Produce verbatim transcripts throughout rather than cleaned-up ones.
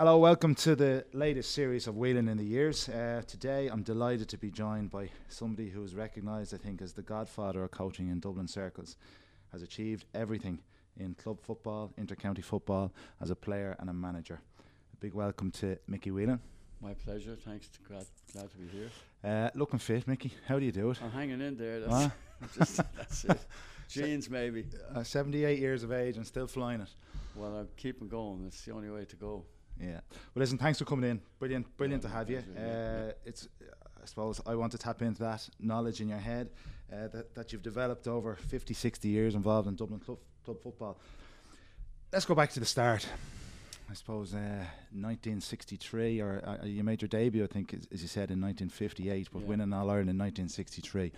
Hello, welcome to the latest series of Whelan in the Years. Uh, today I'm delighted to be joined by somebody who is recognised, I think, as the godfather of coaching in Dublin circles, has achieved everything in club football, inter-county football, as a player and a manager. A big welcome to Mickey Whelan. My pleasure, thanks, to glad, glad to be here. Uh, looking fit, Mickey, how do you do it? I'm hanging in there, that's, ah? just, that's it. Jeans maybe. Uh, seventy-eight years of age and still flying it. Well, I'm keeping going, it's the only way to go. Yeah. Well, listen, thanks for coming in. Brilliant, brilliant yeah, to have you. Uh, yeah. It's, I suppose, I want to tap into that knowledge in your head uh, that, that you've developed over fifty, sixty years involved in Dublin club, club football. Let's go back to the start. I suppose uh, nineteen sixty-three, or uh, you made your debut, I think, as, as you said, in nineteen fifty-eight, but yeah. winning All-Ireland in nineteen sixty-three.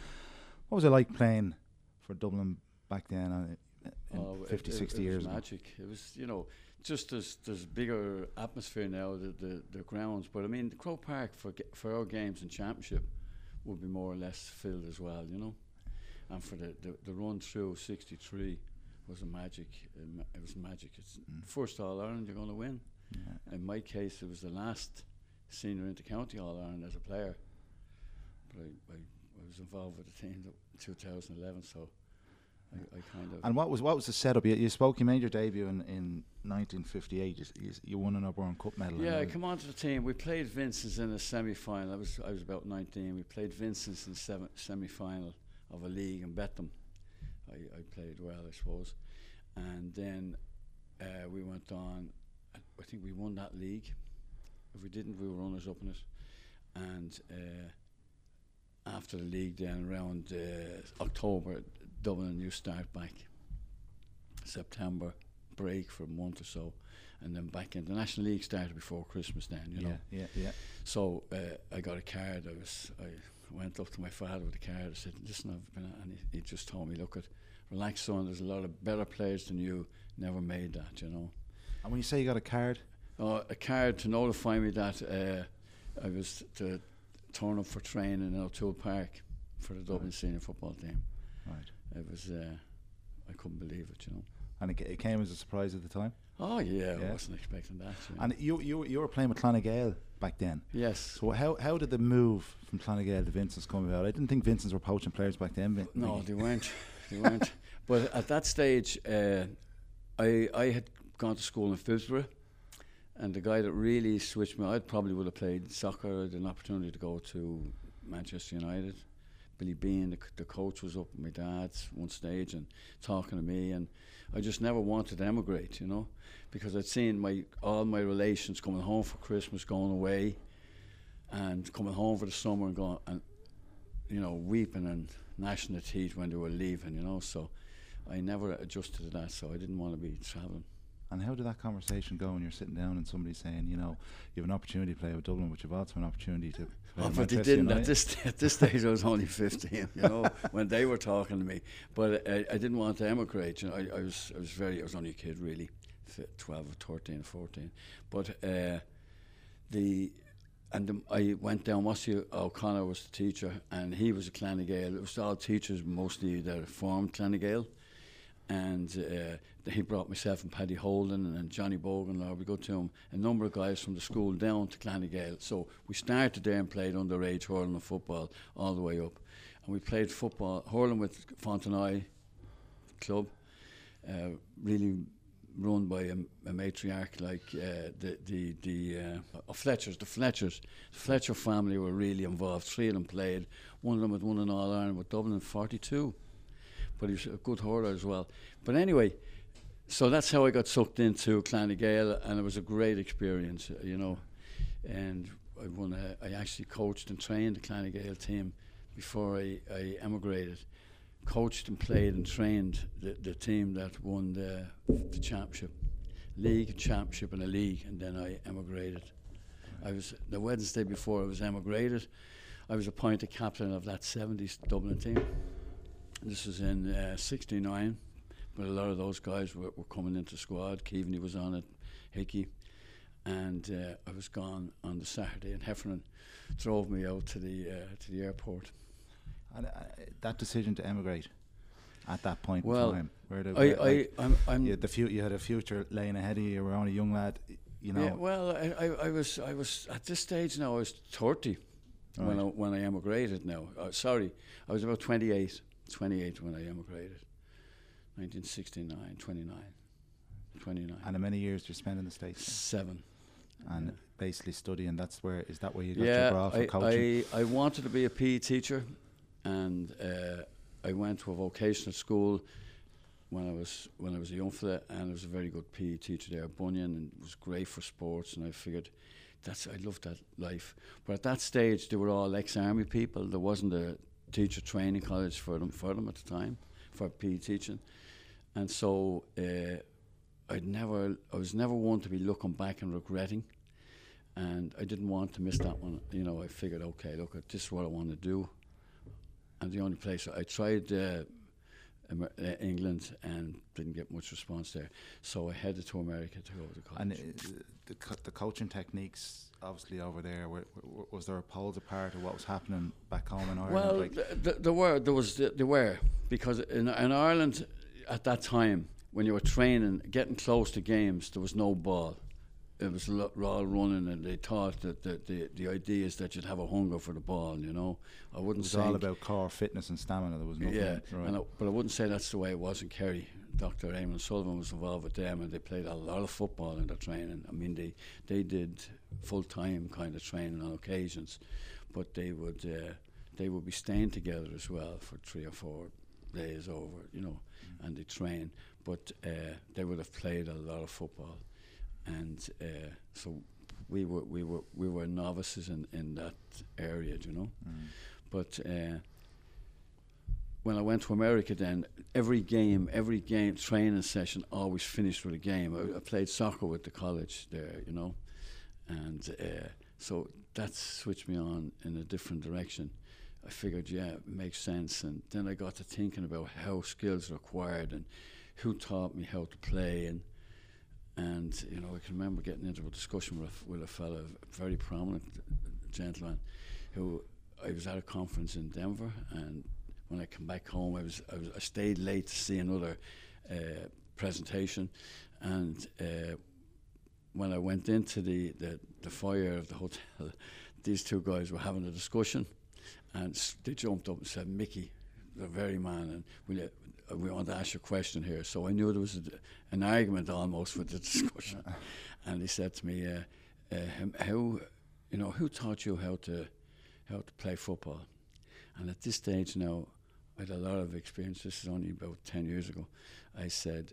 What was it like playing for Dublin back then, uh, in oh, fifty, sixty years ago? It was magic. It was, you know... Just there's there's bigger atmosphere now, the, the the grounds, but I mean the Crow Park for for our games in Championship would be more or less filled as well, you know, and for the the, the run through sixty-three was a magic, um, it was magic. It's mm. first All Ireland you're going to win. Yeah. In my case, it was the last senior inter-county All Ireland as a player, but I, I I was involved with the team in two thousand eleven, so. I, I kind of and what was what was the setup? You, you spoke. You made your debut in, in nineteen fifty-eight. You, you, you won an O'Brien Cup medal. Yeah, I come on to the team. We played Vincent's in a semi-final. I was I was about nineteen. We played Vincent's in seven semi-final of a league and bet them. I, I played well, I suppose. And then uh, we went on. I think we won that league. If we didn't, we were runners up in it. And uh, after the league, then around uh, October. Dublin, you start back September, break for a month or so, and then back in. The National League started before Christmas then, you yeah, know. Yeah, yeah. So uh, I got a card. I was I went up to my father with a card. I said, listen, I've been and he, he just told me, look, at relax son, there's a lot of better players than you, never made that, you know. And when you say you got a card? Uh, a card to notify me that uh, I was to turn up for training in O'Toole Park for the Dublin right. senior football team. Right. It was, uh, I couldn't believe it, you know. And it, it came as a surprise at the time? Oh, yeah, yeah. I wasn't expecting that. You know. And you, you you were playing with Clann na nGael back then? Yes. So how how did the move from Clann na nGael to Vincent's come about? I didn't think Vincent's were poaching players back then. Vin no, they weren't. They weren't. But at that stage, uh, I I had gone to school in Filsbury, and the guy that really switched me, I probably would have played soccer. I had an opportunity to go to Manchester United. Billy Bean, the, the coach, was up with my dad's one stage and talking to me, and I just never wanted to emigrate, you know, because I'd seen my all my relations coming home for Christmas, going away, and coming home for the summer and going and you know weeping and gnashing their teeth when they were leaving, you know. So I never adjusted to that, so I didn't want to be travelling. And how did that conversation go when you're sitting down and somebody's saying, you know, you have an opportunity to play with Dublin, which you've also an opportunity to play oh, but they didn't. United. At this, at this stage, I was only fifteen, you know, when they were talking to me. But I, I didn't want to emigrate. You know, I, I, was, I was very, I was only a kid, really, twelve, thirteen, fourteen. But uh, the, and the, I went down, Mossy O'Connor was the teacher, and he was a Clann na nGael. It was all teachers, mostly that formed Clann na nGael. And uh, he brought myself and Paddy Holden and, and Johnny Bogan, or we go to him, a number of guys from the school down to Clann na nGael. So we started there and played underage hurling and football all the way up. And we played football, hurling with Fontenoy club, uh, really run by a, a matriarch like uh, the, the, the uh, Fletchers, the Fletchers. The Fletcher family were really involved. Three of them played. One of them had won an All-Ireland with Dublin in forty-two. But he was a good hurler as well. But anyway, so that's how I got sucked into Clann na nGael, and it was a great experience, you know. And I won. A, I actually coached and trained the Clann na nGael team before I, I emigrated. Coached and played and trained the, the team that won the, the championship, league, championship, and a league. And then I emigrated. I was the Wednesday before I was emigrated. I was appointed captain of that seventies Dublin team. This was in uh, sixty-nine, but a lot of those guys were, were coming into squad. Keaveney was on it, Hickey, and uh, I was gone on the Saturday, and Heffernan drove me out to the uh, to the airport. And uh, that decision to emigrate at that point well in time, where the, where I, I, like I'm, I'm yeah, the you had a future laying ahead of you. You were only a young lad. you know. Yeah, well, I, I, I was, I was at this stage now. I was thirty right. when I, when I emigrated. Now, uh, sorry, I was about twenty-eight, twenty-eight when I emigrated, nineteen sixty-nine, twenty-nine, twenty-nine. And how many years did you spend in the States? Seven. And yeah. basically studying. That's where is that where you got yeah, your graph for coaching? I, I wanted to be a P E teacher, and uh, I went to a vocational school. When I was when I was a young fella, and I was a very good P E teacher there, Bunyan, and it was great for sports. And I figured, that's I loved that life. But at that stage, they were all ex-army people. There wasn't a teacher training college for them for them at the time for P E teaching, and so uh, I'd never I was never one to be looking back and regretting, and I didn't want to miss that one. You know, I figured, okay, look, this is what I want to do, and the only place I tried. Uh, England and didn't get much response there, so I headed to America to go to college. And uh, the, co the coaching techniques, obviously over there, were, were, was there a poles apart of what was happening back home in Ireland? Well, like th th there were, there was, th there were, because in, in Ireland at that time, when you were training, getting close to games, there was no ball. It was raw running, and they thought that the, the the idea is that you'd have a hunger for the ball, you know. I wouldn't say it was all about core fitness and stamina. There was nothing. Yeah, right. and I, but I wouldn't say that's the way it was in Kerry. Doctor Eamon Sullivan was involved with them, and they played a lot of football in their training. I mean, they they did full time kind of training on occasions, but they would uh, they would be staying together as well for three or four days over, you know, mm. and they train. But uh, they would have played a lot of football. And uh, so we were we were we were novices in, in that area, do you know. Mm. But uh, when I went to America, then every game, every game training session always finished with a game. I, I played soccer with the college there, you know, and uh, so that switched me on in a different direction. I figured, yeah, it makes sense. And then I got to thinking about how skills are acquired and who taught me how to play and. And, you know, I can remember getting into a discussion with, with a fellow, a very prominent gentleman, who I was at a conference in Denver, and when I came back home, I was I, was, I stayed late to see another uh, presentation, and uh, when I went into the, the, the foyer of the hotel, these two guys were having a discussion, and s they jumped up and said, "Mickey, the very man, and will you, we want to ask you a question here." So I knew there was a, an argument almost with the discussion. And he said to me, uh, uh, "How, you know, who taught you how to, how to play football?" And at this stage now, I had a lot of experience. This is only about ten years ago. I said,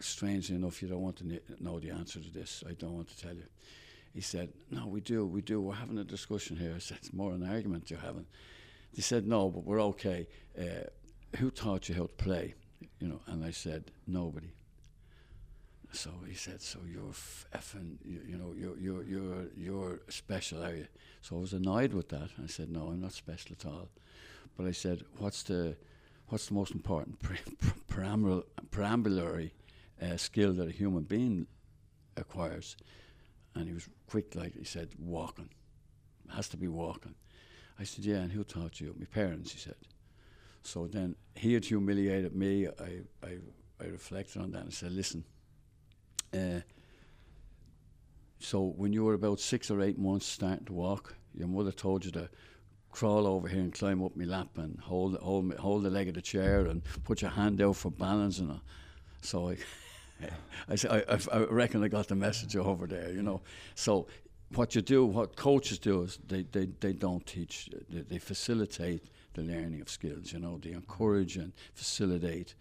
"Strangely enough, you don't want to know the answer to this. I don't want to tell you." He said, "No, we do, we do. We're having a discussion here." I said, "It's more an argument you're having." He said, "No, but we're okay. Uh, Who taught you how to play?" You know, and I said, "Nobody." So he said, "So you're effing, you, you know, you're you're you're you're special, are you?" So I was annoyed with that. I said, "No, I'm not special at all." But I said, "What's the what's the most important pre perambulatory uh, skill that a human being acquires?" And he was quick, like he said, "Walking. It has to be walking." I said, "Yeah, and who taught you?" "My parents," he said. So then he had humiliated me. I, I, I reflected on that and said, "Listen, uh, so when you were about six or eight months starting to walk, your mother told you to crawl over here and climb up my lap and hold, hold, hold the leg of the chair and put your hand out for balance." And all. So I, I, said, I, I reckon I got the message over there, you know. So what you do, what coaches do is they, they, they don't teach, they, they facilitate the learning of skills, you know, they encourage and facilitate,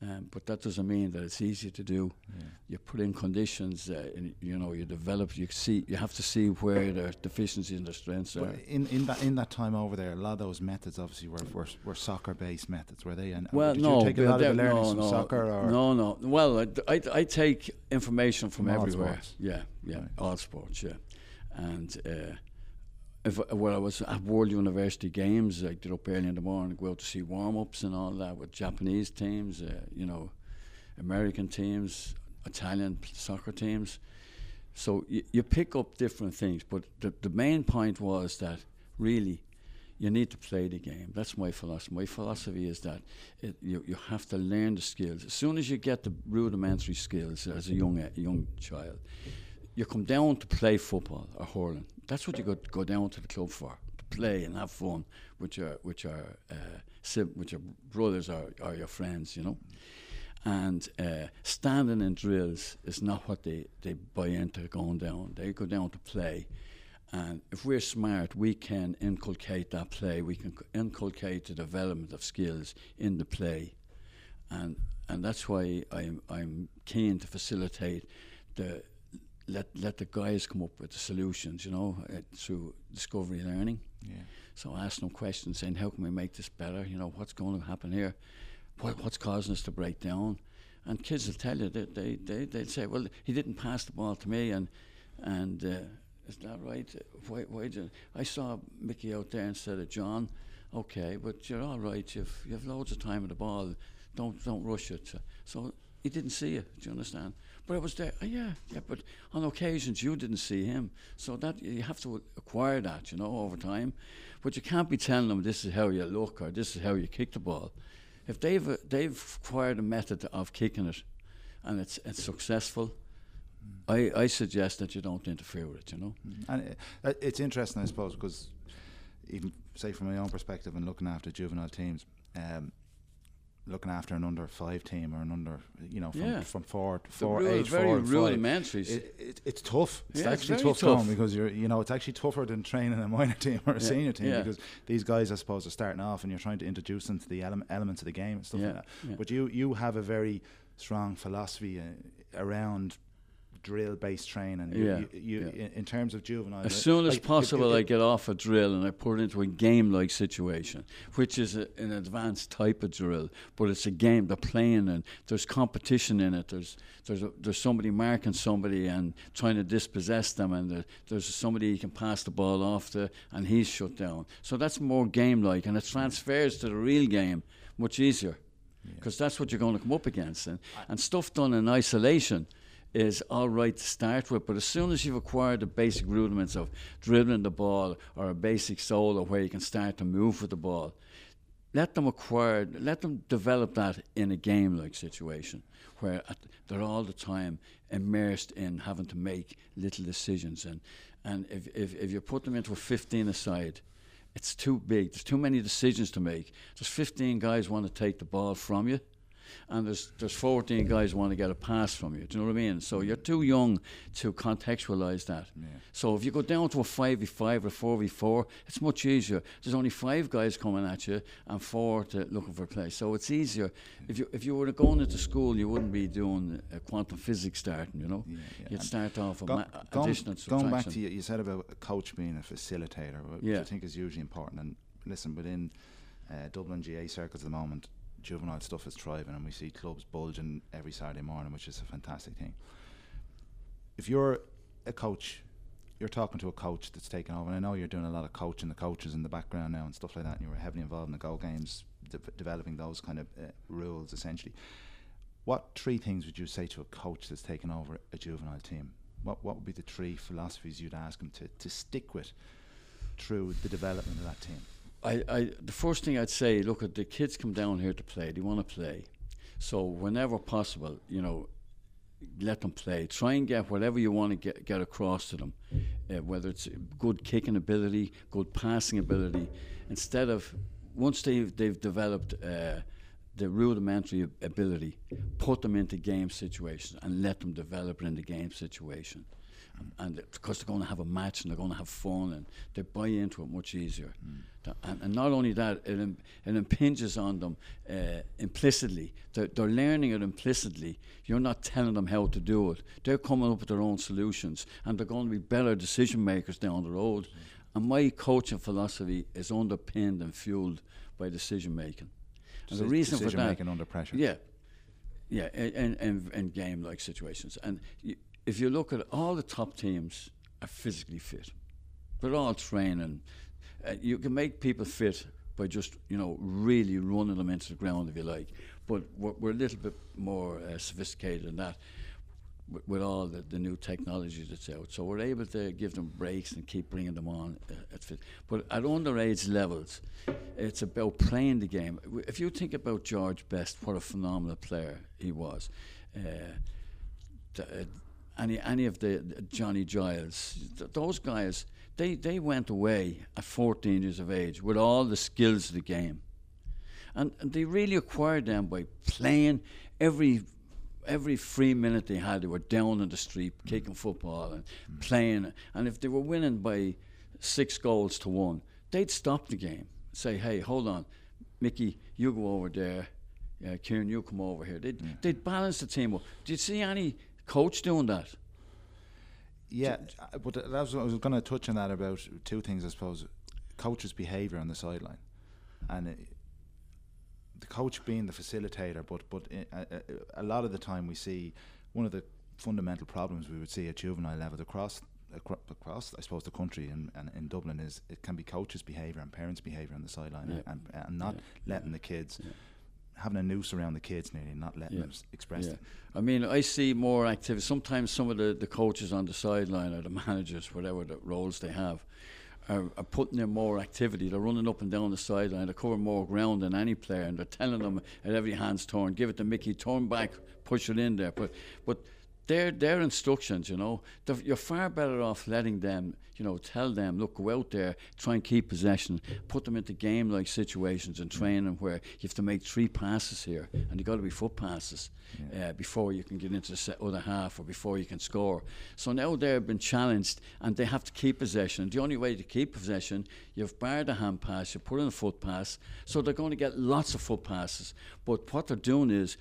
um, but that doesn't mean that it's easy to do. Yeah. You put in conditions, uh, and, you know, you develop. You see, you have to see where their deficiencies and their strengths well, are. In in that in that time over there, a lot of those methods obviously were were, were soccer-based methods, were they? And well, did no, you take a lot of the learnings no, from no, soccer, or no, no. Well, I, I, I take information from, from everywhere. Sports. Yeah, yeah, right. All sports. Yeah, and. Uh, If, uh, well, I was at World University Games. I did up early in the morning, go out to see warm-ups and all that with Japanese teams, uh, you know, American teams, Italian soccer teams. So y you pick up different things, but the, the main point was that really you need to play the game. That's my philosophy. My philosophy is that it, you, you have to learn the skills. As soon as you get the rudimentary skills as a young, uh, young child, you come down to play football or hurling. That's what you go go down to the club for, to play and have fun with your with your uh, sib- with your brothers or, or your friends, you know. And uh, standing in drills is not what they, they buy into going down. They go down to play. And if we're smart, we can inculcate that play. We can inculcate the development of skills in the play. And and that's why I'm I'm keen to facilitate the let let the guys come up with the solutions, you know, uh, through discovery and learning. Yeah. So I ask them questions saying, how can we make this better? You know, what's going to happen here? What what's causing us to break down? And kids will tell you that they they they'll say, well, he didn't pass the ball to me, and and. Uh, Is that right? Why, why did I saw Mickey out there instead of John? Okay, but you're all right. You've you've loads of time with the ball. Don't don't rush it. So, so he didn't see you. Do you understand? But I was there. Oh, yeah, yeah. But on occasions you didn't see him. So that you have to acquire that, you know, over time. But you can't be telling them this is how you look or this is how you kick the ball. If they've uh, they've acquired a method of kicking it, and it's it's successful. I, I suggest that you don't interfere with it, you know. Mm. And uh, it's interesting, I suppose, because even, say, from my own perspective and looking after juvenile teams, um, looking after an under five team or an under, you know, from, yeah. from four to four, age four and five. Rudimentary. It, it, it's tough. It's yeah, actually it's tough, tough. Because, you're, you know, it's actually tougher than training a minor team or a yeah. senior team yeah. because these guys, I suppose, are starting off and you're trying to introduce them to the ele- elements of the game and stuff yeah. like that. Yeah. But you, you have a very strong philosophy uh, around drill-based training. Yeah, you, you, you yeah. in terms of juveniles. As soon as like possible, if, if I get off a drill and I put it into a game-like situation, which is a, an advanced type of drill, but it's a game they're playing and there's competition in it. There's there's a, there's somebody marking somebody and trying to dispossess them, and there, there's somebody you can pass the ball off to, and he's shut down. So that's more game-like, and it transfers to the real game much easier, because yeah. that's what you're going to come up against. And, and stuff done in isolation is all right to start with, but as soon as you've acquired the basic rudiments of dribbling the ball or a basic solo where you can start to move with the ball, let them acquire, let them develop that in a game-like situation where at, they're all the time immersed in having to make little decisions. And and if if, if you put them into a fifteen-a-side, it's too big. There's too many decisions to make. There's fifteen guys want to take the ball from you, and there's there's fourteen guys want to get a pass from you. Do you know what I mean? So you're too young to contextualise that. Yeah. So if you go down to a five v five or a four v four, it's much easier. There's only five guys coming at you and four to looking for a place. So it's easier. If you if you were going into school, you wouldn't be doing uh, quantum physics starting, you know? Yeah, yeah. You'd start off with ma- additional subtraction. Going back to you, you said about a coach being a facilitator, which yeah. I think is hugely important. And listen, within uh, Dublin G A circles at the moment, juvenile stuff is thriving, and we see clubs bulging every Saturday morning, which is a fantastic thing. If you're a coach, you're talking to a coach that's taken over, and I know you're doing a lot of coaching the coaches in the background now and stuff like that, and you were heavily involved in the goal games, de- developing those kind of uh, rules essentially. What three things would you say to a coach that's taken over a juvenile team? What what would be the three philosophies you'd ask them to, to stick with through the development of that team? I, I, the first thing I'd say, look, at the kids come down here to play. They want to play. So whenever possible, you know, let them play. Try and get whatever you want to get, get across to them, uh, whether it's good kicking ability, good passing ability. Instead of, once they've, they've developed uh, the rudimentary ability, put them into game situations and let them develop in the game situation. And because they're going to have a match and they're going to have fun, and they buy into it much easier. Mm. And, and not only that, it, im- it impinges on them uh, implicitly. They're, they're learning it implicitly. You're not telling them how to do it. They're coming up with their own solutions, and they're going to be better decision makers down the road. Mm. And my coaching philosophy is underpinned and fueled by decision making. And Deci- the reason for that, decision making under pressure. Yeah, yeah, in in, in game-like situations. And Y- If you look at all the top teams are physically fit. They're all training. Uh, you can make people fit by just, you know, really running them into the ground if you like. But we're, we're a little bit more uh, sophisticated than that with, with all the, the new technology that's out. So we're able to give them breaks and keep bringing them on. Uh, at fit. But at underage levels, it's about playing the game. If you think about George Best, what a phenomenal player he was. Uh, th- uh, any any of the, the Johnny Giles, th those guys, they, they went away at fourteen years of age with all the skills of the game. And, and they really acquired them by playing every every free minute they had. They were down on the street mm. kicking football and mm. playing. And if they were winning by six goals to one, they'd stop the game, say, hey, hold on, Mickey, you go over there. Uh, Kieran, you come over here. They'd, yeah. they'd balance the team up. Do you see any coach doing that? Yeah, uh, but that was, I was going to touch on that about two things, I suppose. Coach's behaviour on the sideline. And it, the coach being the facilitator, but, but it, uh, a lot of the time we see one of the fundamental problems we would see at juvenile level across, acro across I suppose, the country and, and in Dublin is it can be coach's behaviour and parents' behaviour on the sideline yeah. and, and not yeah. letting the kids... Yeah. having a noose around the kids nearly, not letting yeah. them express yeah. it. I mean, I see more activity. Sometimes some of the, the coaches on the sideline or the managers, whatever the roles they have, are, are putting in more activity. They're running up and down the sideline. They cover more ground than any player, and they're telling them at every hand's turn, give it to Mickey, turn back, push it in there. But but their, their instructions, you know, you're far better off letting them, you know, tell them, look, go out there, try and keep possession, put them into game-like situations and training where you have to make three passes here, and you've got to be foot passes yeah. uh, before you can get into the other half or before you can score. So now they've been challenged, and they have to keep possession. The only way to keep possession, you've barred a hand pass, you put in a foot pass, so they're going to get lots of foot passes. But what they're doing is,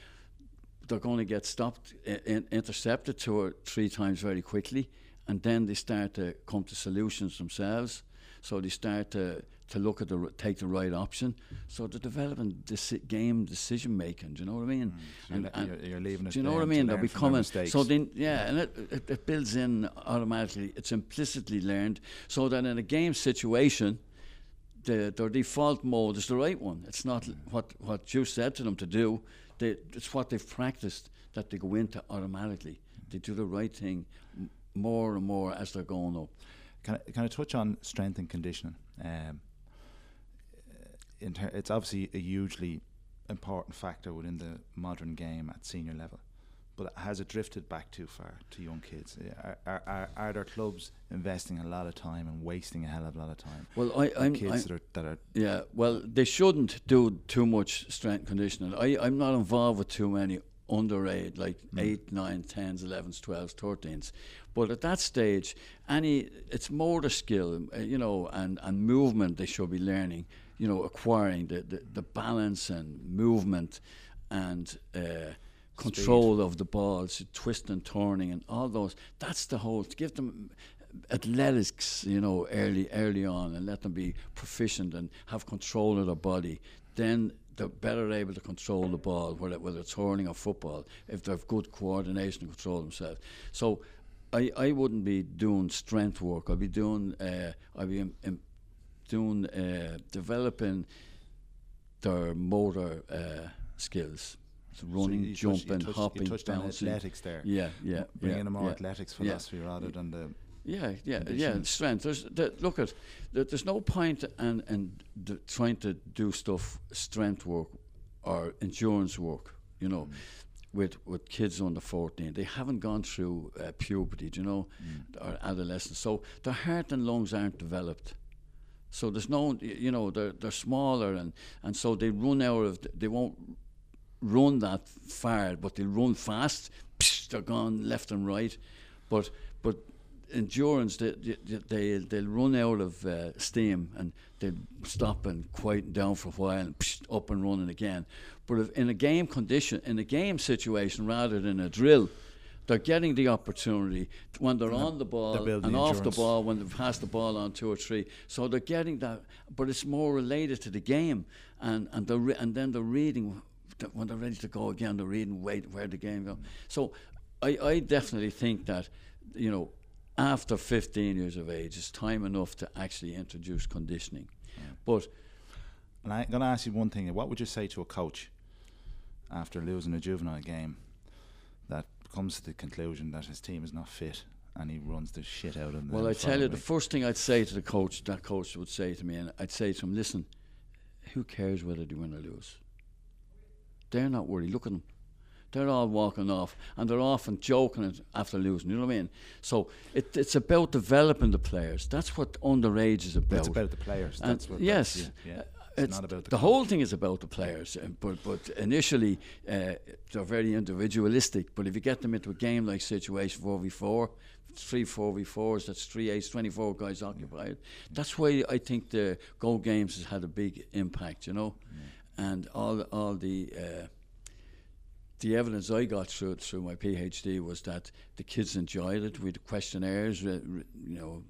they're going to get stopped, in, intercepted two or three times very quickly, and then they start to come to solutions themselves. So they start to, to look at the, take the right option. So they're developing deci game decision making, do you know what I mean? Mm. And, and you're, you're leaving us do you know what I mean? They'll be coming. So then, yeah, yeah. and it, it, it builds in automatically. It's implicitly learned, so that in a game situation, the, their default mode is the right one. It's not mm. what, what you said to them to do. They, it's what they've practiced that they go into automatically. They do the right thing m more and more as they're going up. Can I, can I touch on strength and conditioning? Um, in ter it's obviously a hugely important factor within the modern game at senior level, but has it drifted back too far to young kids? Are, are, are, are their clubs investing a lot of time and wasting a hell of a lot of time? Well, I, I'm, kids I'm that are, that are yeah. Well, they shouldn't do too much strength conditioning. I, I'm not involved with too many underage, like mm. eight, nine, tens, elevens, twelves, thirteens. But at that stage, any it's motor skill, uh, you know, and and movement they should be learning. You know, acquiring the the, the balance and movement, and. Uh, Control Speed. Of the balls, twisting and turning, and all those. That's the whole. To give them athletics, you know, early, early on, and let them be proficient and have control of their body. Then they're better able to control the ball, whether, whether it's hurling or football, if they have good coordination and control themselves. So, I, I wouldn't be doing strength work. I'd be doing, uh, I'd be in, in doing uh, developing their motor uh, skills. Running, so jumping, touched, hopping, you touched bouncing. On athletics there. Yeah, yeah. Bringing yeah, a more yeah, athletics philosophy yeah, rather yeah, than the. Yeah, yeah, yeah. Strength. There's, there, look at, there, there's no point in, in d trying to do stuff, strength work or endurance work, you know, mm. with, with kids under fourteen. They haven't gone through uh, puberty, you know, mm. or adolescence. So their heart and lungs aren't developed. So there's no, you know, they're, they're smaller and, and so they run out of, they won't. Run that far, but they'll run fast. Psh, they're gone left and right, but but endurance they they they'll, they'll run out of uh, steam and they'll stop and quieten down for a while and psh, up and running again. But if in a game condition, in a game situation, rather than a drill, they're getting the opportunity when they're and on the ball and the off the ball when they've passed the ball on two or three. So they're getting that, but it's more related to the game, and and they're re and then they're reading. When they're ready to go again, they're reading wait where the game goes. So I, I definitely think that, you know, after fifteen years of age, it's time enough to actually introduce conditioning. Yeah. But and I'm going to ask you one thing. What would you say to a coach after losing a juvenile game that comes to the conclusion that his team is not fit and he runs the shit out of them? Well, I tell you, the first thing I'd say to the coach, that coach would say to me, and I'd say to him, listen, who cares whether they win or lose? They're not worried. Look at them. they're all walking off, and they're off and joking after losing, you know what I mean? So it, it's about developing the players. That's what underage is about. It's about the players. And that's what yes. That's, yeah, yeah. It's, it's not about the, the whole thing is about the players, uh, but but initially uh, they're very individualistic. But if you get them into a game like situation four v four, three four v fours, that's three eights, twenty-four guys occupied. Yeah. That's why I think the goal games has had a big impact, you know, yeah. and all all the. Uh, The evidence I got through through my PhD was that the kids enjoyed it. We had questionnaires, uh, you know,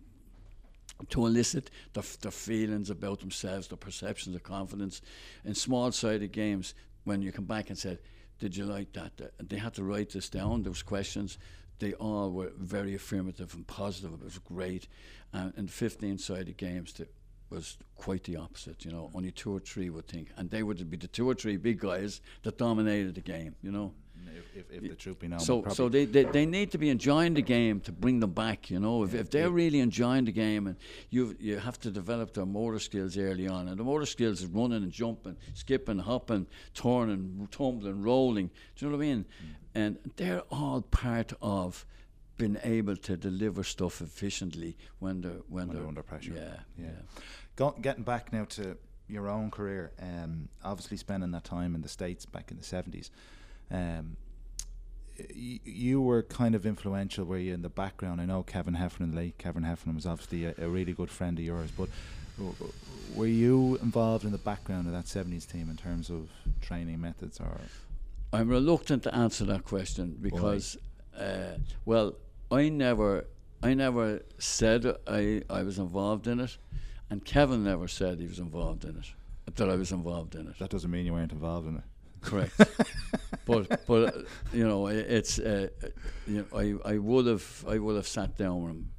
to elicit their, their feelings about themselves, their perceptions of confidence. In small-sided games, when you come back and said, "Did you like that?" They had to write this down. There was questions. They all were very affirmative and positive. It was great. And in fifteen-sided games, that was quite the opposite, you know. Only two or three would think, and they would be the two or three big guys that dominated the game, you know. If, if, if the truth be known, so so they, they they need to be enjoying the game to bring them back, you know. If, yeah, if they're yeah. really enjoying the game, and you you have to develop their motor skills early on, and the motor skills is running and jumping, skipping, hopping, turning, tumbling, rolling. Do you know what I mean? Mm. And they're all part of been able to deliver stuff efficiently when they're when, when they're, they're under pressure. Yeah, yeah. yeah. Go, getting back now to your own career, um, obviously spending that time in the States back in the seventies, um, y you were kind of influential, were you, in the background? I know Kevin Heffernan, late Kevin Heffernan, was obviously a, a really good friend of yours, but were you involved in the background of that seventies team in terms of training methods? Or I'm reluctant to answer that question because, uh, well, I never, I never said I, I was involved in it, and Kevin never said he was involved in it, that I was involved in it. That doesn't mean you weren't involved in it. Correct. but but uh, you know, it's uh, you know, I I would have I would have sat down with him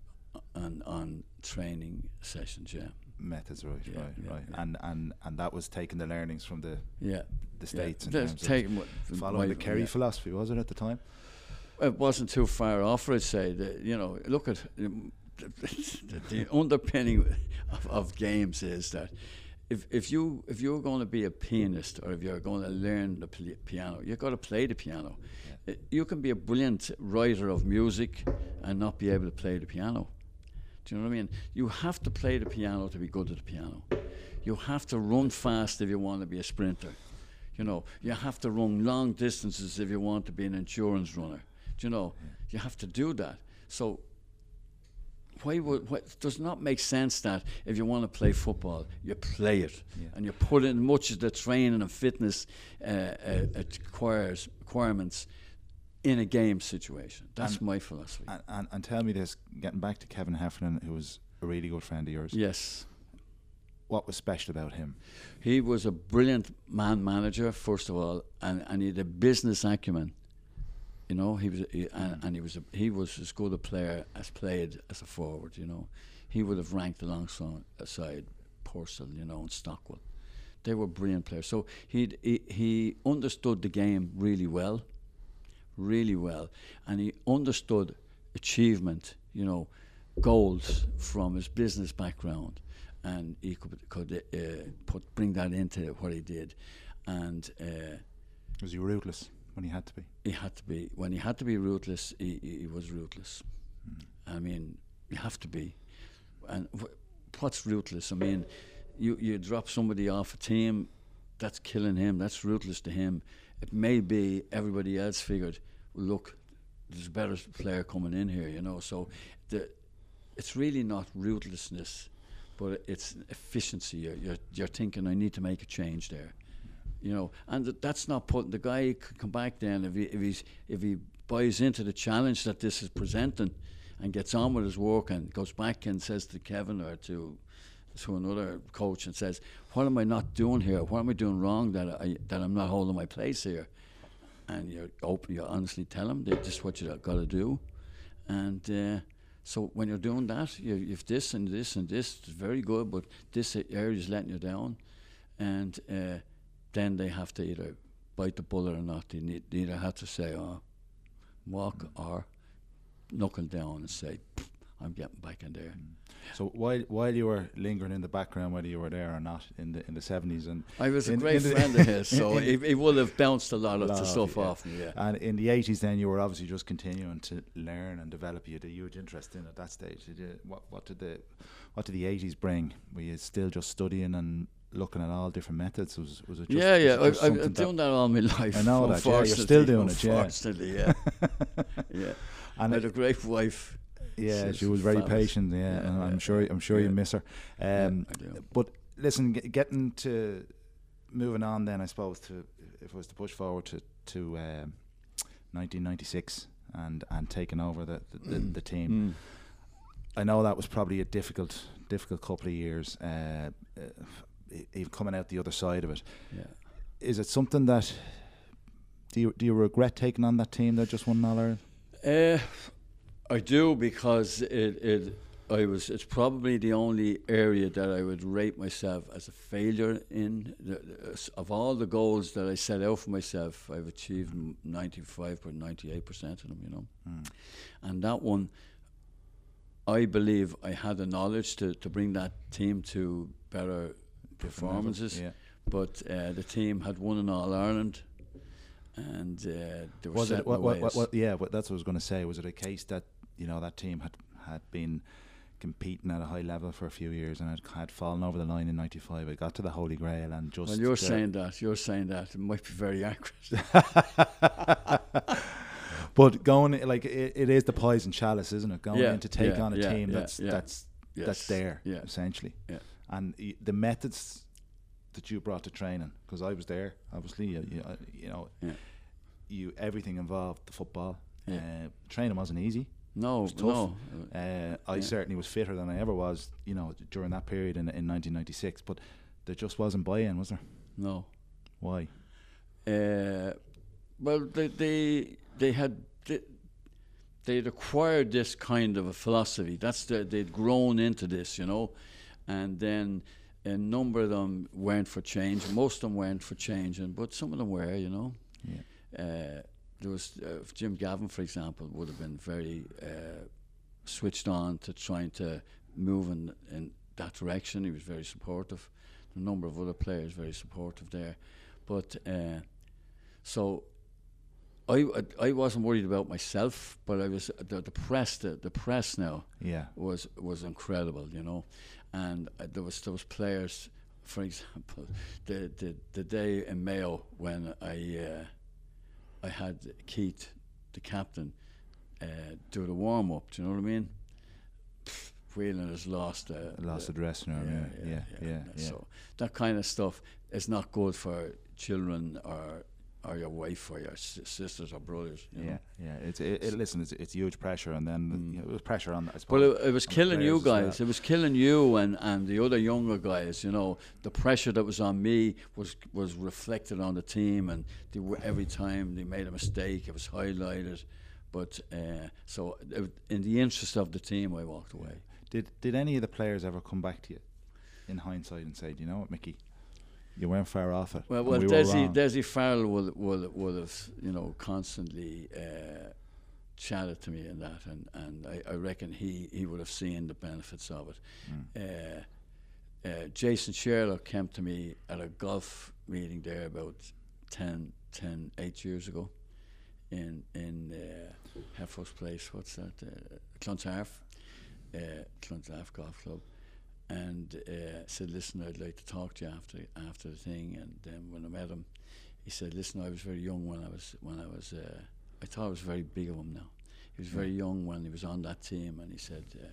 on on training sessions, yeah. Methods, right, yeah, right, yeah, right, yeah. and and and that was taking the learnings from the yeah the States yeah. in terms of following the Kerry yeah. philosophy, was it at the time? It wasn't too far off, I'd say. The, you know, look at um, the, the underpinning of, of games is that if if you if you're going to be a pianist, or if you're going to learn the piano, you've got to play the piano. Yeah. You can be a brilliant writer of music and not be able to play the piano. Do you know what I mean? You have to play the piano to be good at the piano. You have to run fast if you want to be a sprinter. You know, you have to run long distances if you want to be an endurance runner. You know, yeah. you have to do that. So why would why, it does not make sense that if you want to play football, you play it, yeah. and you put in much of the training and fitness uh, uh, requires requirements in a game situation. That's and my philosophy. And, and, and tell me this, getting back to Kevin Heffernan, who was a really good friend of yours. Yes. What was special about him? He was a brilliant man manager, first of all, and, and he had a business acumen. You know, he was, he, and, and he was, a, he was as good a player as played as a forward. You know, he would have ranked alongside Purcell, you know, and Stockwell. They were brilliant players. So he'd, he he understood the game really well, really well, and he understood achievement. You know, goals from his business background, and he could could uh, put bring that into what he did, and uh, was he ruthless? When he had to be, he had to be. When he had to be ruthless, he, he, he was ruthless. Mm. I mean, you have to be. And wh what's ruthless? I mean, you you drop somebody off a team, that's killing him. That's ruthless to him. It may be everybody else figured, look, there's a better player coming in here, you know. So, the it's really not ruthlessness, but it's efficiency. You're you're, you're thinking, I need to make a change there. You know, and th that's not putting the guy could come back then if he if he's if he buys into the challenge that this is presenting, and gets on with his work and goes back and says to Kevin or to to another coach and says, "What am I not doing here? What am I doing wrong that I that I'm not holding my place here?" And you open, you honestly tell him that this is what you got to do, and. Uh, So when you're doing that, you, you've this and this and this, it's very good, but this area is letting you down, and. Uh, Then they have to either bite the bullet or not. They, need, they either have to say, oh, walk mm. or knuckle down and say, I'm getting back in there. Mm. So while while you were lingering in the background, whether you were there or not, in the in the seventies, and I was a in, great in friend of his, so it, it would have bounced a lot of the stuff yeah. off me. Yeah. And in the eighties, then you were obviously just continuing to learn and develop. You had a huge interest in at that stage. Did you, what what did the what did the eighties bring? Were you still just studying and looking at all different methods? Was was it? Just, yeah, yeah. Was I, I've that done that all my life. I know that. Yeah, you're still doing it. Yeah, yeah. yeah. And I had a great wife. Yeah, She's she was very fabulous. patient. Yeah, yeah, and yeah, I'm sure. I'm sure yeah. you miss her. Um, yeah, I do. But listen, g- getting to moving on, then I suppose to if I was to push forward to to um, nineteen ninety-six and and taking over the the, the, the team. Mm. I know that was probably a difficult difficult couple of years. Uh, uh, even coming out the other side of it, yeah. is it something that do you do you regret taking on that team that just won All Ireland? Uh, I do, because it, it I was it's probably the only area that I would rate myself as a failure in. The, of all the goals that I set out for myself, I've achieved ninety-five or ninety-eight percent of them, you know. Mm. And that one, I believe I had the knowledge to, to bring that team to better performances, yeah. but uh, the team had won an All-Ireland. And uh, there was it, what, what, what, what, yeah, what, that's what I was going to say. Was it a case that, you know, that team had, had been competing at a high level for a few years and had, had fallen over the line in ninety-five? It got to the Holy Grail and just. Well, you're saying that. You're saying that. It might be very accurate. But going like it, it is the poison chalice, isn't it? Going yeah, in to take yeah, on a yeah, team yeah, that's yeah, that's yes, that's there yeah, essentially, yeah. and y- the methods that you brought to training, because I was there obviously, you, you, you know yeah. you everything involved the football yeah. uh, training wasn't easy. No, it was tough. no. Uh, I yeah. certainly was fitter than I ever was, you know, during that period in, in nineteen ninety-six, but there just wasn't buy-in, was there? No. Why? Uh, well they they, they had they, they'd acquired this kind of a philosophy, that's the, they'd grown into this, you know, and then a number of them went for change. Most of them went for change, and but some of them were, you know. Yeah. Uh, there was uh, Jim Gavin, for example, would have been very uh, switched on to trying to move in, in that direction. He was very supportive. A number of other players very supportive there, but uh, so I, I I wasn't worried about myself, but I was the, the press the, the press now. Yeah. was was incredible, you know. And uh, there was those players, for example, the the, the day in Mayo when I uh, I had Keith, the captain, uh, do the warm up. Do you know what I mean? Pfft, Whelan has lost a lost the, a dressing room. Yeah, yeah, yeah. yeah, yeah, yeah. So that kind of stuff is not good for children or or your wife or your s- sisters or brothers. You yeah, know? yeah. It's it, it, listen, it's it's huge pressure, and then mm. you know, it was pressure on. I suppose. Well, it, it was killing you guys. Well. It was killing you and, and the other younger guys. You know, the pressure that was on me was was reflected on the team, and they were, every time they made a mistake, it was highlighted. But uh, so, it, in the interest of the team, I walked away. Did did any of the players ever come back to you, in hindsight, and say, "Do you know what, Mickey? You weren't far off it." Well, well we Desi, Desi Farrell will, will, will have, you know, constantly uh, chatted to me in that, and, and I, I reckon he, he would have seen the benefits of it. Mm. Uh, uh, Jason Sherlock came to me at a golf meeting there about ten, ten eight years ago in in uh, Heffer's place, what's that, uh, Clontarf, uh, Clontarf Golf Club. And uh, said, "Listen, I'd like to talk to you after after the thing." And then when I met him, he said, "Listen, I was very young when I was when I was. Uh, I thought I was very big of him. Now he was yeah. very young when he was on that team." And he said, uh,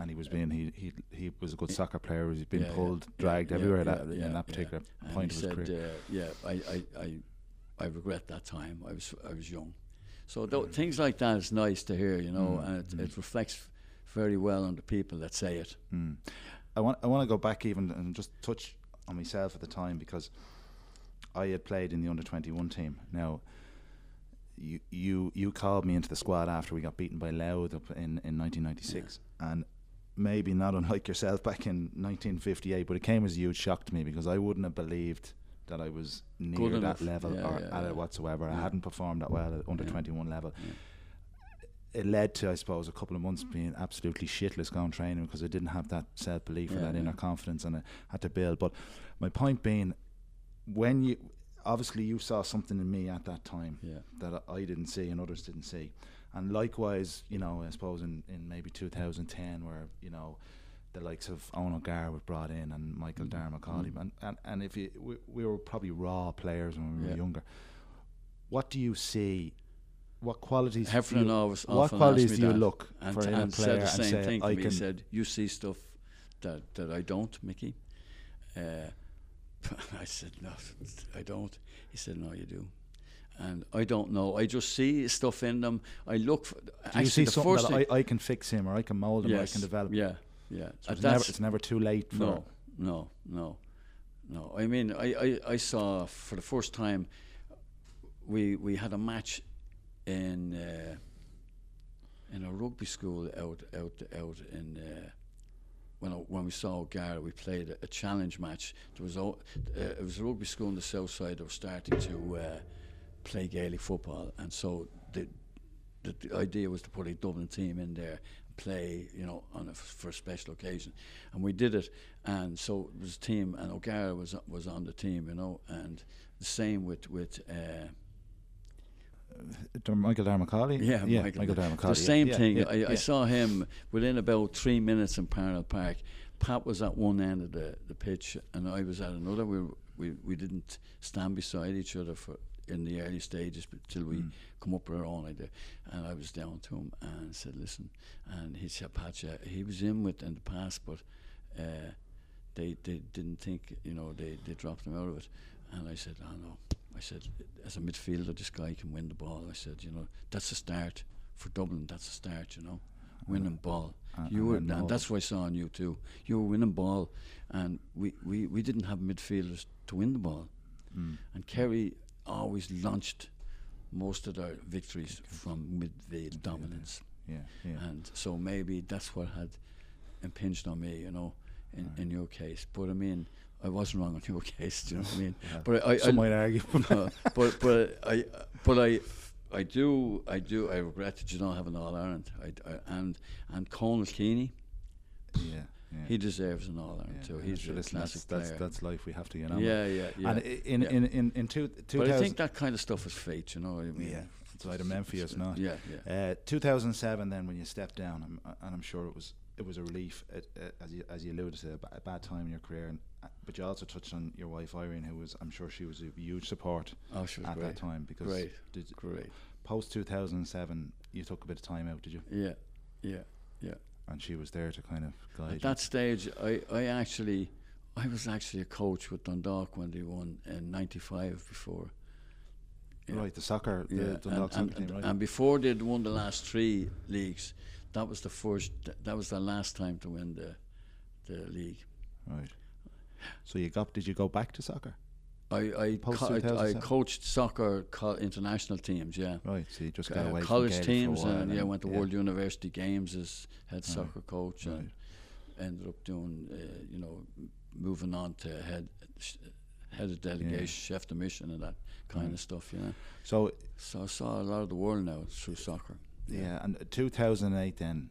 "And he was uh, being he he he was a good he soccer player. He's been yeah, pulled, yeah, dragged yeah, everywhere yeah, at yeah, in that particular yeah. point and he of his said, career." Uh, yeah, I, I I I regret that time. I was I was young, so th- things like that is nice to hear, you know, mm. and it, mm. it reflects very well on the people that say it. Mm. I want I want to go back even and just touch on myself at the time, because I had played in the under twenty-one team. Now, you you you called me into the squad after we got beaten by Louth up in, in nineteen ninety-six, yeah. and maybe not unlike yourself back in nineteen fifty-eight, but it came as a huge shock to me, because I wouldn't have believed that I was near Good that enough. level yeah, or yeah, at yeah. it whatsoever. Yeah. I hadn't performed that well at under yeah. twenty-one level. Yeah. it led to, I suppose, a couple of months being absolutely shitless going training, because I didn't have that self-belief yeah, or that yeah. inner confidence, and I had to build. But my point being, when you, obviously you saw something in me at that time yeah. that I didn't see and others didn't see. And likewise, you know, I suppose in, in maybe two thousand ten, where, you know, the likes of Owen O'Gara were brought in, and Michael Darragh Macauley, mm. and, and, and if you, we, we were probably raw players when we were yeah. younger. What do you see? What qualities? Heffernan always often asked me that. What qualities do you look for in a player? And said the same thing to me. He said, "You see stuff that that I don't, Mickey." Uh, I said, "No, I don't." He said, "No, you do." And I don't know. I just see stuff in them. I look for. Do you see something that I, I can fix him, or I can mould him, yes, or I can develop? Yeah. Yeah, so it's, never, it's never too late for no, no, no, no. I mean, I, I, I saw for the first time. We we had a match in uh, in a rugby school out out out in uh, when I, when we saw O'Gara, we played a, a challenge match. There was all, uh, it was a rugby school on the south side that was starting to uh, play Gaelic football, and so the, the the idea was to put a Dublin team in there. Play, you know, on a f for a special occasion, and we did it. And so it was a team, and O'Gara was was on the team, you know. And the same with with uh, Dar Michael Darragh Macauley. Yeah, yeah, Michael, Michael Darragh Macauley. The same yeah, thing. Yeah, I, yeah. I saw him within about three minutes in Parnell Park. Pat was at one end of the the pitch, and I was at another. We were, we we didn't stand beside each other for in the early stages, but till we mm. come up with our own idea. And I was down to him and said, "Listen," and he said, "Pacha," he was in with in the past, but uh, they they didn't think, you know, they they dropped him out of it. And I said, "Oh no," I said, "as a midfielder, this guy can win the ball." I said, "You know, that's a start for Dublin. That's a start, you know, winning ball." And you and were, and ball. That's what I saw on you too. You were winning ball, and we we we didn't have midfielders to win the ball, mm. and Kerry always launched most of their victories from midfield dominance. Yeah, yeah. And so maybe that's what had impinged on me, you know, in, right. in your case. But I mean, I wasn't wrong on your case, do you know what I mean? Yeah. But I, I, Some I might argue. No, but but I but I I do I do I regret that you don't have an All Ireland. I, I, and and Conal Keeney. Yeah. Yeah. He deserves an All Ireland yeah. too. He's sure a classic that's, player. That's, that's life we have to get on. Yeah, yeah, yeah. And in yeah. in in, in two, two but I think that kind of stuff is fate, you know. I mean, yeah, it's either meant for you, it's not. Yeah, yeah. Uh, two thousand seven, then when you stepped down, I'm, and I'm sure it was it was a relief, at, uh, as you as you alluded to, a bad time in your career, and, uh, but you also touched on your wife Irene, who was, I'm sure, she was a huge support oh, she was at great. that time because great, did great. Post two thousand seven, you took a bit of time out, did you? Yeah, yeah, yeah. And she was there to kind of guide. At that stage, I, I actually, I was actually a coach with Dundalk when they won in ninety-five before. Yeah. Right, the soccer, the yeah. Dundalk and, soccer and, team, right? And before they'd won the last three leagues, that was the first, th that was the last time to win the, the league. Right. So you got, did you go back to soccer? I I, co I, I coached soccer co international teams, yeah. Right, so you just got uh, away college from teams, for a while, and yeah, I went to yeah. World University Games as head soccer right. coach, right. and ended up doing, uh, you know, moving on to head sh head of delegation, yeah. chef de mission, and that kind mm. of stuff, you know. So, so I saw a lot of the world now through soccer. Yeah, yeah. And two thousand eight, then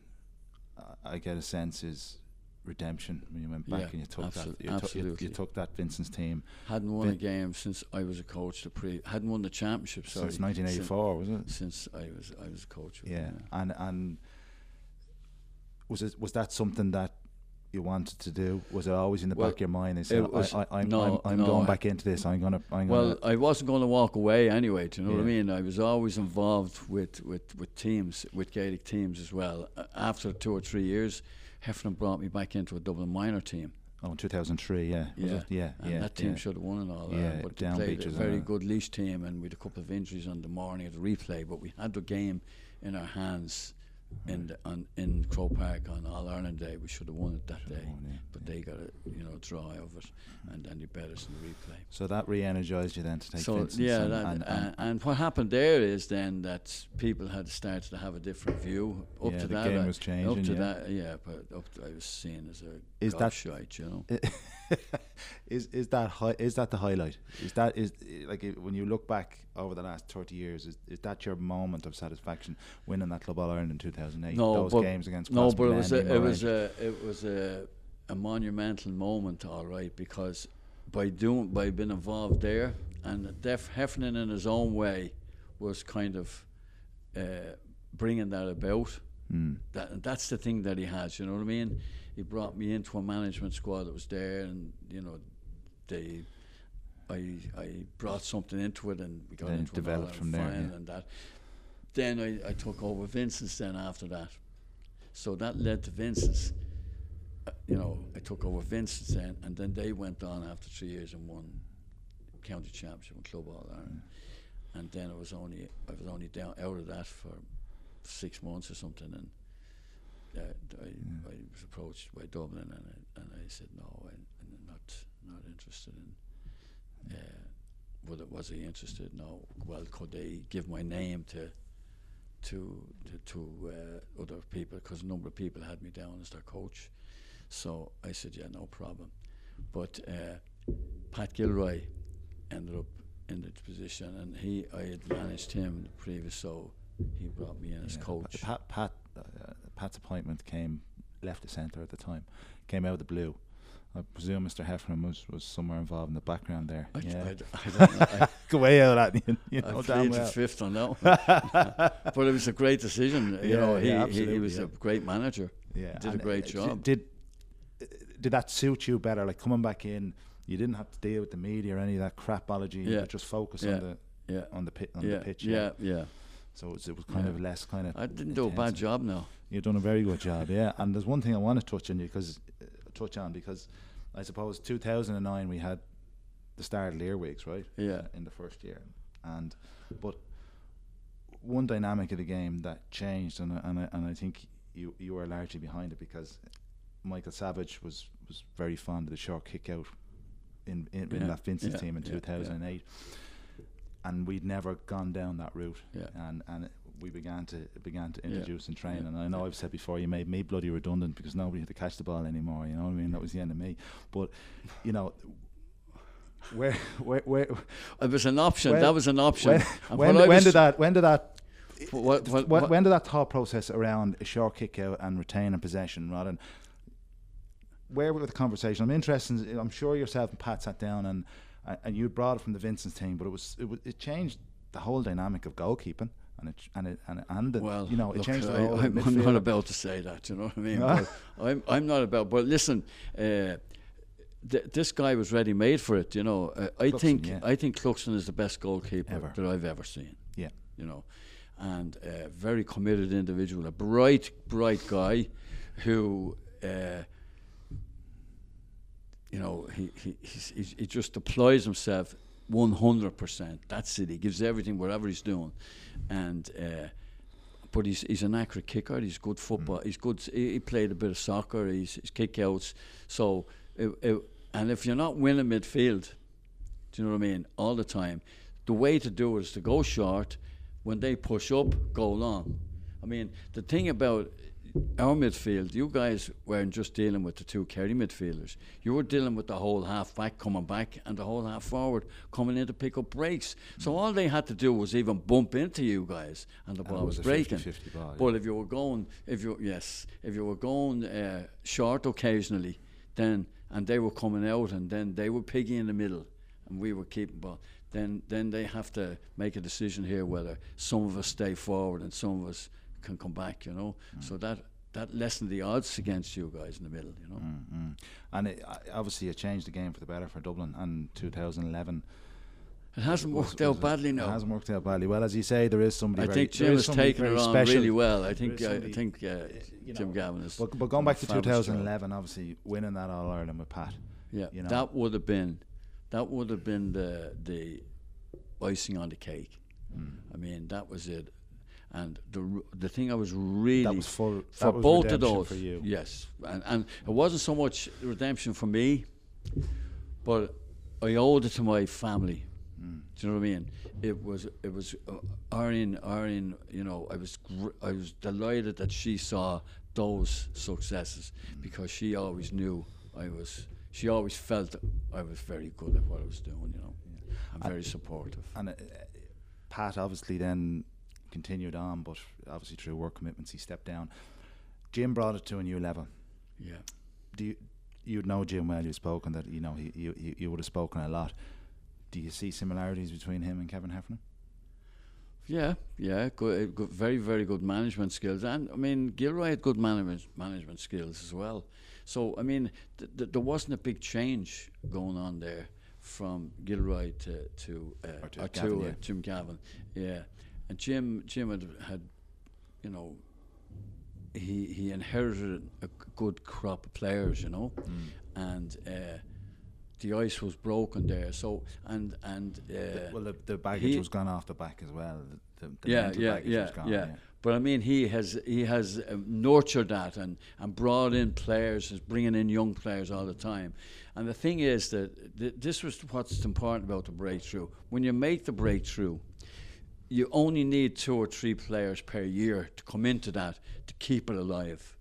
I get a sense is. Redemption when you went back yeah, and you took absolute, that you, absolutely. You, you took that Vincent's team. Hadn't won Vin a game since I was a coach. The pre hadn't won the championship sorry, since nineteen eighty-four, was it? Since I was I was a coach. Yeah, yeah. and and was it was that something that you wanted to do? Was it always in the well, back of your mind? Is it was, I, I, I'm, no, I'm, I'm no, going back into this. I'm gonna. I'm well, gonna I wasn't going to walk away anyway. Do you know yeah. what I mean? I was always involved with with with teams, with Gaelic teams as well. Uh, after two or three years. Heffernan brought me back into a Dublin minor team. Oh, in two thousand three, yeah. Was yeah, it? yeah. And yeah, that team yeah. should have won and all that. Yeah, but down played a very good Leash team, and we had a couple of injuries on the morning of the replay, but we had the game in our hands in the, on, in Crow Park on All Ireland Day. We should have won it that should've day, won, yeah. but yeah. they got a you know draw over it, and then you bet us in the replay. So that re-energised you then to take. So Vincent's yeah, and, that, and, and, and what happened there is then that people had started to have a different view. Up yeah, to the that, game I, was changing. Up to yeah. that, yeah, but up to, I was seen as a is that shite, you know. is is that hi is that the highlight? Is that is like it, when you look back over the last thirty years? Is is that your moment of satisfaction, winning that Club All Ireland in two thousand eight? No, those games against no, but it was a, it was a it was a, a monumental moment, all right, because by doing by being involved there, and Def Heffernan in his own way was kind of uh, bringing that about. Mm. That that's the thing that he has, you know what I mean. He brought me into a management squad that was there, and you know, they, I, I brought something into it, and we got then into developed from there, yeah. and that. Then I, I took over Vincent's. Then after that, so that led to Vincent's. Uh, you know, I took over Vincent's then, and then they went on after three years and won county championship and Club All Ireland. Yeah. And then I was only, I was only down out of that for six months or something, and. Uh, I, yeah. I was approached by Dublin, and I, and I said no, I, I'm not not interested in. Uh, was, it, was I interested? No. Well, could they give my name to to to, to uh, other people? Because a number of people had me down as their coach. So I said, yeah, no problem. But uh, Pat Gilroy ended up in the position, and he I had managed him the previous, so he brought me in as yeah, coach. Pat Pat. Uh, Pat's appointment came left of centre at the time, came out of the blue. I presume Mister Heffernan was, was somewhere involved in the background there. I, yeah. I, I don't know. I Go way out at you, you know, I damn well. fifth on that one. But it was a great decision. You yeah, know, he, yeah, he, he was yeah. a great manager. Yeah, did and a great job. Did did that suit you better? Like coming back in, you didn't have to deal with the media or any of that crapology. Yeah. You could just focus yeah. on the yeah. on the pit on yeah. the pitch. Yeah, yeah. yeah. So it was, it was kind yeah. of less kind of. I didn't do a bad job now. You've done a very good job, yeah. And there's one thing I want to touch on you because uh, touch on because I suppose two thousand nine we had the start of the earwigs, right? Yeah. Uh, in the first year, and but one dynamic of the game that changed, and and I, and I think you you were largely behind it because Michael Savage was was very fond of the short kick out in in, yeah. in that Vincent's yeah. team in yeah. two thousand eight. Yeah. And we'd never gone down that route, yeah. and and it, we began to began to introduce yeah. and train. Yeah. And I know yeah. I've said before, you made me bloody redundant because nobody had to catch the ball anymore. You know what I mean? That was the end of me. But you know, where where where it was an option. Where, that was an option. When, when, when did that? When did that? What, what, what, when did that thought process around a short kick out and retaining possession, rather than where were the conversation? I'm interested. In, I'm sure yourself and Pat sat down and. And you brought it from the Vincent's team, but it was it, w it changed the whole dynamic of goalkeeping, and it and it and, it, and well, you know it look, changed. The whole I, I'm midfield. Not about to say that, you know what I mean. No. I'm I'm not about. But listen, uh, th this guy was ready made for it. You know, uh, I Cluxon, think yeah. I think Cluxon is the best goalkeeper ever. that I've ever seen. Yeah, you know, and a very committed individual, a bright bright guy, who. Uh, You know, he he he's, he just deploys himself one hundred percent. That's it. He gives everything wherever he's doing, and uh, but he's he's an accurate kicker. He's good football. Mm. He's good. He, he played a bit of soccer. He's, he's kickouts. So, it, it, and if you're not winning midfield, do you know what I mean? All the time, the way to do it is to go short. When they push up, go long. I mean, the thing about our midfield, you guys weren't just dealing with the two Kerry midfielders. You were dealing with the whole half back coming back and the whole half forward coming in to pick up breaks. Mm. So all they had to do was even bump into you guys, and the and ball was, was breaking. fifty fifty ball, but yeah. if you were going, if you yes, if you were going uh, short occasionally, then and they were coming out, and then they were piggy in the middle, and we were keeping ball. Then then they have to make a decision here whether some of us stay forward and some of us can come back, you know. Mm. So that that lessened the odds against you guys in the middle, you know. Mm, mm. And it, uh, obviously it changed the game for the better for Dublin. And two thousand eleven, it hasn't worked out badly now. It hasn't worked out badly. Well, as you say, there is somebody. I think Jim has taken it on really well. I think I think uh, you know, Jim Gavin is. But, but going back to two thousand eleven, obviously winning that All Ireland with Pat. Yeah, you know, that would have been that would have been the the icing on the cake. Mm. I mean, that was it. And the the thing I was really that was for, that for was both of those, for you. Yes, and and it wasn't so much redemption for me, but I owed it to my family. Mm. Do you know what I mean? It was it was uh, Irene, Irene. You know, I was gr- I was delighted that she saw those successes mm. because she always knew I was. She always felt I was very good at what I was doing. You know, yeah. I'm and very supportive. And uh, Pat obviously then continued on, but obviously through work commitments he stepped down. Jim brought it to a new level. Yeah. Do you you'd know Jim well? You've spoken that you know he you he, he would have spoken a lot. Do you see similarities between him and Kevin Heffernan? Yeah, yeah, good, good, very very good management skills, and I mean Gilroy had good management management skills as well. So I mean th- th- there wasn't a big change going on there from Gilroy to to uh, or to, or Gavin, to uh, yeah. Jim Gavin. Yeah. And Jim, Jim had, had, you know, he he inherited a good crop of players, you know, mm. and uh, the ice was broken there. So and and uh, the, well, the, the baggage was gone off the back as well. The, the yeah, mental yeah, baggage yeah, was gone, yeah, yeah. But I mean, he has he has um, nurtured that and, and brought in players, is bringing in young players all the time. And the thing is that th- this was what's important about the breakthrough. When you make the breakthrough, you only need two or three players per year to come into that to keep it alive,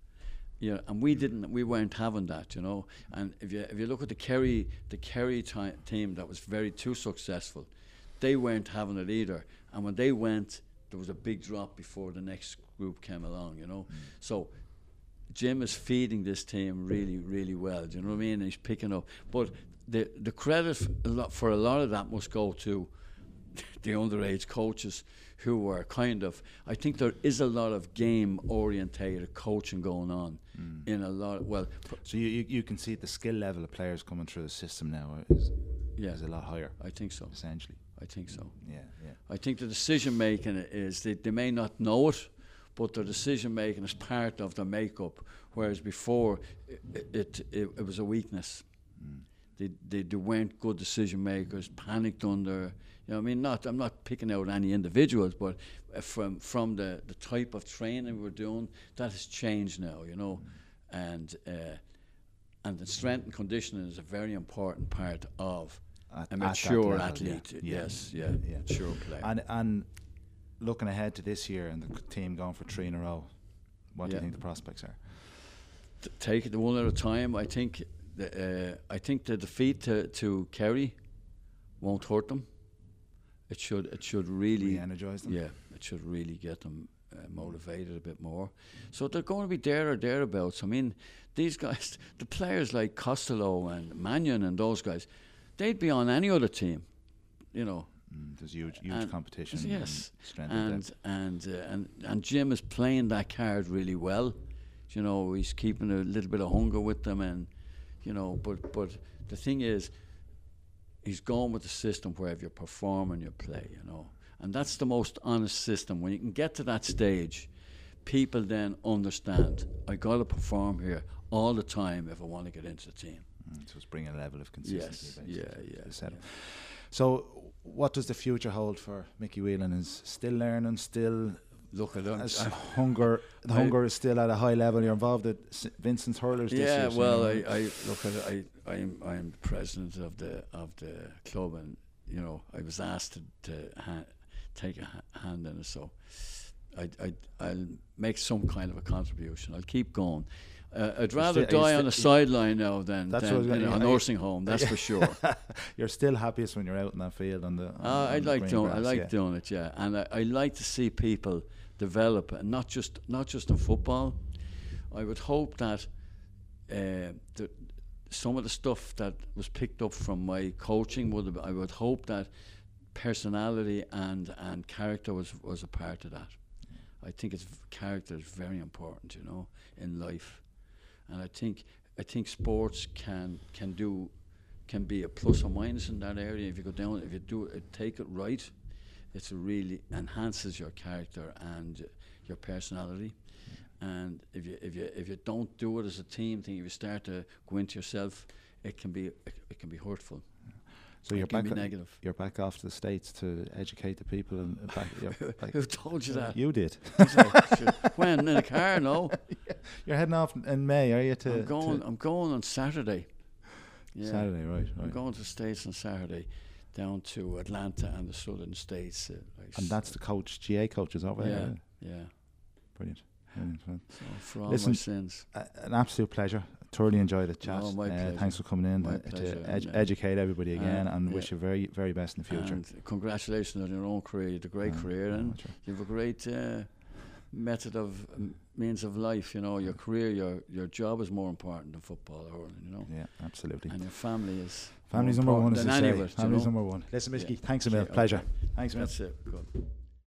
you know, and we didn't, we weren't having that, you know. And if you if you look at the Kerry the Kerry ti- team that was very too successful, they weren't having it either. And when they went, there was a big drop before the next group came along, you know. Mm. So Jim is feeding this team really, really well. Do you know what I mean? He's picking up, but the the credit f- a lot for a lot of that must go to the underage coaches who were kind of, I think there is a lot of game orientated coaching going on mm. in a lot of, well pr- so you, you you can see the skill level of players coming through the system now is yeah. is a lot higher. I think so essentially I think so yeah yeah. I think the decision making is that they may not know it, but their decision making is part of their makeup, whereas before it it, it, it was a weakness. mm. They, they they weren't good decision makers, panicked under, you know, I mean, not I'm not picking out any individuals, but uh, from from the, the type of training we're doing, that has changed now, you know. Mm. And uh, and the strength and conditioning is a very important part of at, a mature athlete. Yeah. Yes, yeah, yeah, yeah. Mature player. And and looking ahead to this year and the team going for three in a row, what yeah. do you think the prospects are? T- take it one at a time. I think. The, uh, I think the defeat to, to Kerry won't hurt them. It should it should really re-energise them. Yeah, it should really get them uh, motivated a bit more. So they're going to be there or thereabouts. I mean, these guys, the players like Costello and Mannion and those guys, they'd be on any other team, you know. Mm, there's huge, huge and competition. Yes, and and and, and, uh, and and Jim is playing that card really well. You know, he's keeping a little bit of hunger with them and. You know, but but the thing is, he's gone with the system where if you're performing, you play, you know. And that's the most honest system. When you can get to that stage, people then understand, I got to perform here all the time if I want to get into the team. Mm, so it's bringing a level of consistency. Yes, yeah, yeah, yeah. So what does the future hold for Mickey Whelan? Is still learning, still... Look, I don't. As hunger, the I hunger is still at a high level. You're involved at S- Vincent's hurlers. Yeah, this year, well, so I, I look at I, I'm, I'm the president of the of the club, and you know, I was asked to, to ha- take a ha- hand in it. So, I, I, I'll make some kind of a contribution. I'll keep going. Uh, I'd rather still, die on the sideline now than, that's than what in a nursing home. That's for sure. You're still happiest when you're out in that field on the. On uh, I like doing. Grass, I like yeah. doing it. Yeah, and I, I like to see people develop, and not just not just in football. I would hope that uh, the, some of the stuff that was picked up from my coaching would. Have, I would hope that personality and and character was was a part of that. I think it's character is very important, you know, in life. And I think I think sports can can do can be a plus or minus in that area. If you go down, if you do it, take it right, it really enhances your character and uh, your personality. Mm. And if you if you if you don't do it as a team thing, if you start to go into yourself, it can be it, it can be hurtful. Yeah. So you're back, negative. You're back off to the States to educate the people. And back, back who told you that? You did. Like, when? In a car? No. Yeah. You're heading off in May, are you? To I'm going. To I'm going on Saturday. Yeah. Saturday, right, right? I'm going to the States on Saturday, down to Atlanta and the southern states. Uh, like and that's the coach, G A coaches over there. Yeah, yeah. Brilliant. Brilliant. So for all Listen, my sins. Uh, an absolute pleasure. Thoroughly enjoyed the chat. Oh, my uh, thanks for coming in my to, to edu educate everybody again, uh, and yeah. wish you very, very best in the future. And congratulations on your own career. You had a great uh, career, no, and sure. you have a great uh, method of um, means of life. You know, your career, your your job is more important than football, or you know. Yeah, absolutely. And your family is family's number one. As I say, family's number one. Listen, Mickey, yeah. thanks a million. Pleasure. Okay. Thanks, man. That's it. Good.